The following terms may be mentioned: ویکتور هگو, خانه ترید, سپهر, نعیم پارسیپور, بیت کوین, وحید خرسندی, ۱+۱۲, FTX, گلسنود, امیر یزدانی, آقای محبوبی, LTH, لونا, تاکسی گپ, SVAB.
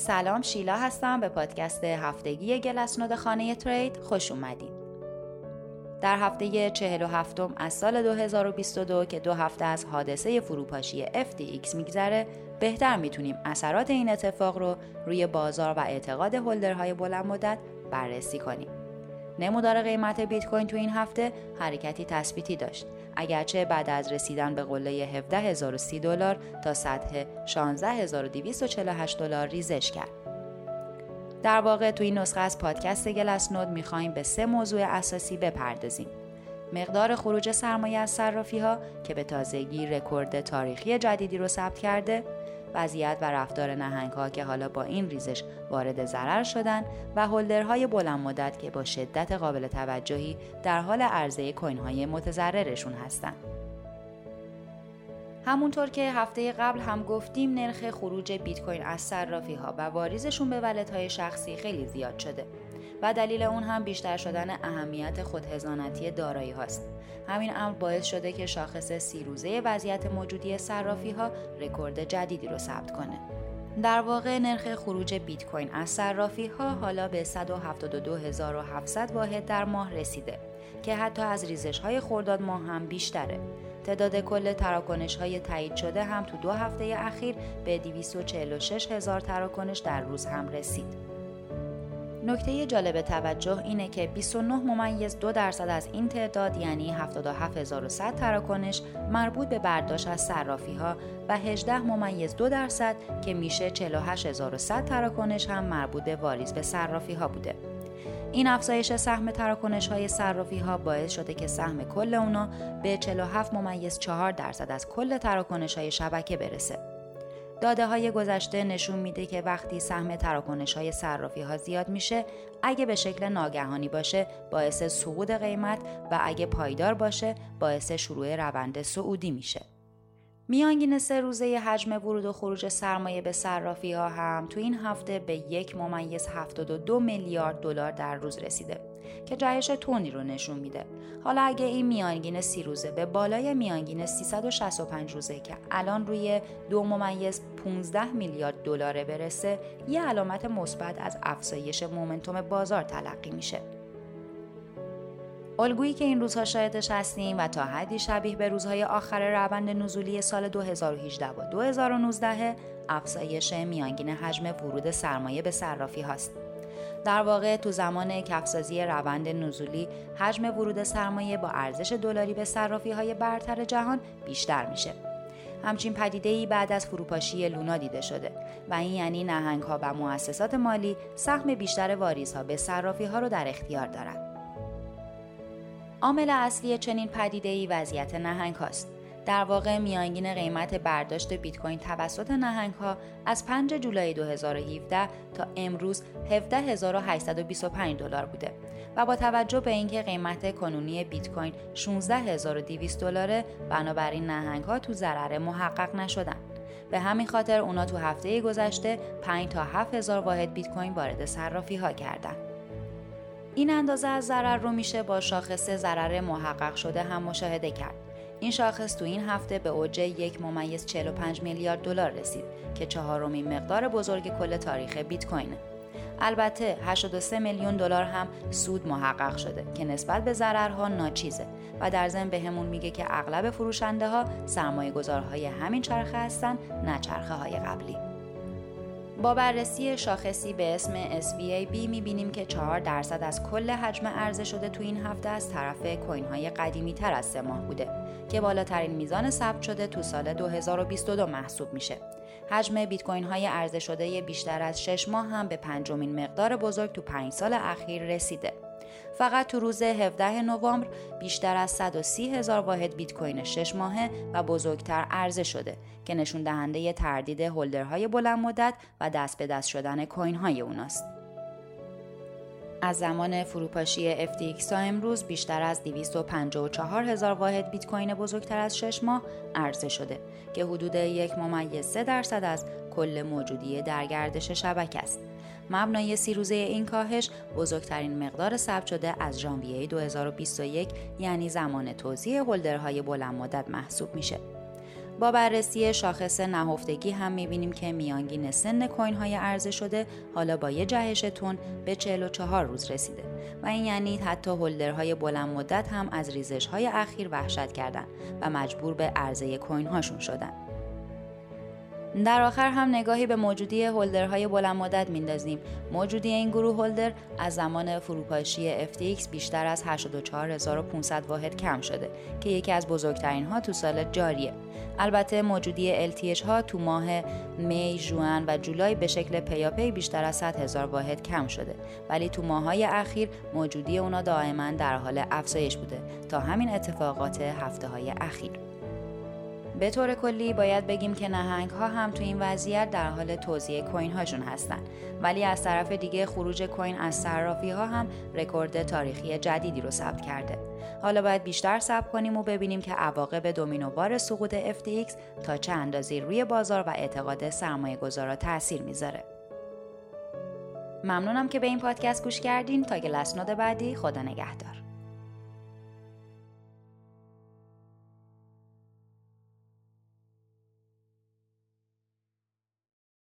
سلام، شیلا هستم. به پادکست هفتگی گلسنود خانه ترید خوش اومدید. در هفته 47م از سال 2022 که دو هفته از حادثه فروپاشی FTX میگذره، بهتر میتونیم اثرات این اتفاق رو روی بازار و اعتقاد هولدرهای بلند مدت بررسی کنیم. نمودار قیمت بیت کوین تو این هفته حرکتی تثبیتی داشت، اگرچه بعد از رسیدن به قله $17,030 تا سطح $16,248 ریزش کرد. در واقع تو این نسخه از پادکست گلسنود میخوایم به سه موضوع اساسی بپردازیم: مقدار خروج سرمایه از صرافی‌ها که به تازگی رکورد تاریخی جدیدی رو ثبت کرده، وضعیت و رفتار نهنگ‌ها که حالا با این ریزش وارد ضرر شدن و هولدرهای بلند مدت که با شدت قابل توجهی در حال عرضه کوین‌های متضررشون هستند. همونطور که هفته قبل هم گفتیم، نرخ خروج بیت کوین از صرافی‌ها و واریزشون به ولت‌های شخصی خیلی زیاد شده و دلیل اون هم بیشتر شدن اهمیت خودحضانتی دارایی هاست. همین امر باعث شده که شاخص 30 روزه وضعیت موجودی صرافی‌ها رکورد جدیدی رو ثبت کنه. در واقع نرخ خروج بیت کوین از صرافی‌ها حالا به 172,700 واحد در ماه رسیده که حتی از ریزش‌های خرداد ماه هم بیشتره. تعداد کل تراکنش‌های تایید شده هم تو دو هفته اخیر به 246,000 تراکنش در روز هم رسید. نکته جالب توجه اینه که 29.2% از این تعداد یعنی 77,100 تراکنش مربوط به برداشت از صرافی‌ها و 18.2% که میشه 48,100 تراکنش هم مربوط به واریز به صرافی‌ها بوده. این افزایش سهم تراکنش‌های صرافی‌ها باعث شده که سهم کل اونا به 47.4% از کل تراکنش‌های شبکه برسه. داده‌های گذشته نشون میده که وقتی سهم تراکنش‌های صرافی‌ها زیاد میشه، اگه به شکل ناگهانی باشه باعث سقوط قیمت و اگه پایدار باشه باعث شروع روند صعودی میشه. میانگین 3 روزه حجم ورود و خروج سرمایه به صرافی‌ها هم تو این هفته به 1.72 میلیارد دلار در روز رسیده که جهش تندی رو نشون میده. حالا اگه این میانگین 30 روزه به بالای میانگین 365 روزه که الان روی 2.15 میلیارد دلار برسه، یه علامت مثبت از افزایش مومنتوم بازار تلقی میشه. الگویی که این روزها شاهدش هستیم و تا حدی شبیه به روزهای آخر روند نزولی سال 2018 و 2019 افزایش میانگین حجم ورود سرمایه به صرافی هاست. در واقع تو زمان کفسازی روند نزولی حجم ورود سرمایه با ارزش دلاری به صرافی های برتر جهان بیشتر میشه. همچین پدیده‌ای بعد از فروپاشی لونا دیده شده و این یعنی نهنگ ها و مؤسسات مالی سهم بیشتر واریزها به صرافی ها رو در اختیار دارند. عامل اصلی چنین پدیده‌ای وضعیت نهنگ‌هاست. در واقع میانگین قیمت برداشت بیت کوین توسط نهنگ‌ها از 5 جولای 2017 تا امروز $17,825 بوده و با توجه به اینکه قیمت کنونی بیت کوین $16,200، بنابراین نهنگ‌ها تو ضرر محقق نشدن. به همین خاطر اونا تو هفته گذشته 5 تا 7,000 واحد بیت کوین وارد صرافی‌ها کردن. این اندازه از ضرر رو میشه با شاخص ضرر محقق شده هم مشاهده کرد. این شاخص تو این هفته به اوج 1.45 میلیارد دلار رسید که 4مین مقدار بزرگ کل تاریخ بیت کوینه. البته 83 میلیون دلار هم سود محقق شده که نسبت به ضررها ناچیزه و در ضمن بهمون میگه که اغلب فروشنده‌ها سرمایه‌گذارهای همین چرخه هستن، نه چرخه‌های قبلی. با بررسی شاخصی به اسم SVAB می‌بینیم که 4% از کل حجم عرضه شده تو این هفته از طرف کوین‌های قدیمی‌تر از 3 ماه بوده که بالاترین میزان ثبت شده تو سال 2022 محسوب میشه. حجم بیت کوین‌های عرضه شده بیشتر از 6 ماه هم به 5مین مقدار بزرگ تو 5 سال اخیر رسیده. فقط تو روز 17 نوامبر بیشتر از 130,000 واحد بیت کوین 6 ماهه و بزرگتر عرضه شده که نشون دهنده تردید هولدرهای بلند مدت و دست به دست شدن کوین های اوناست. از زمان فروپاشی FTX تا امروز بیشتر از 254,000 واحد بیت کوین بزرگتر از 6 ماه عرضه شده که حدود 1.3% از کل موجودی در گردش شبکه است. مبنای 30 روزه این کاهش بزرگترین مقدار ثبت شده از ژانویه 2021 یعنی زمان توزیع هولدرهای بلند مدت محسوب میشه. با بررسی شاخص نهفتگی هم می‌بینیم که میانگین سن کوین‌های عرضه شده حالا با یه جهش تون به 44 روز رسیده و این یعنی حتی هولدرهای بلند مدت هم از ریزش‌های اخیر وحشت کردن و مجبور به عرضه کوین‌هاشون شدن. در آخر هم نگاهی به موجودی هولدرهای بلند مدت میندازیم. موجودی این گروه هولدر از زمان فروپاشی FTX بیشتر از 84500 واحد کم شده که یکی از بزرگترین ها تو سال جاریه. البته موجودی LTH ها تو ماه می، ژوئن و جولای به شکل پیاپی بیشتر از 100000 واحد کم شده، ولی تو ماهای اخیر موجودی اونا دائما در حال افزایش بوده تا همین اتفاقات هفته‌های اخیر. به طور کلی باید بگیم که نهنگ‌ها هم تو این وضعیت در حال توزیع کوین هاشون هستن، ولی از طرف دیگه خروج کوین از صرافی‌ها هم رکورد تاریخی جدیدی رو ثبت کرده. حالا باید بیشتر صبر کنیم و ببینیم که عواقب دومینووار سقوط FTX تا چه اندازه‌ای روی بازار و اعتقاد سرمایه‌گذارا تأثیر میذاره. ممنونم که به این پادکست گوش کردین. تا گلسنود بعدی، خدا نگهدار.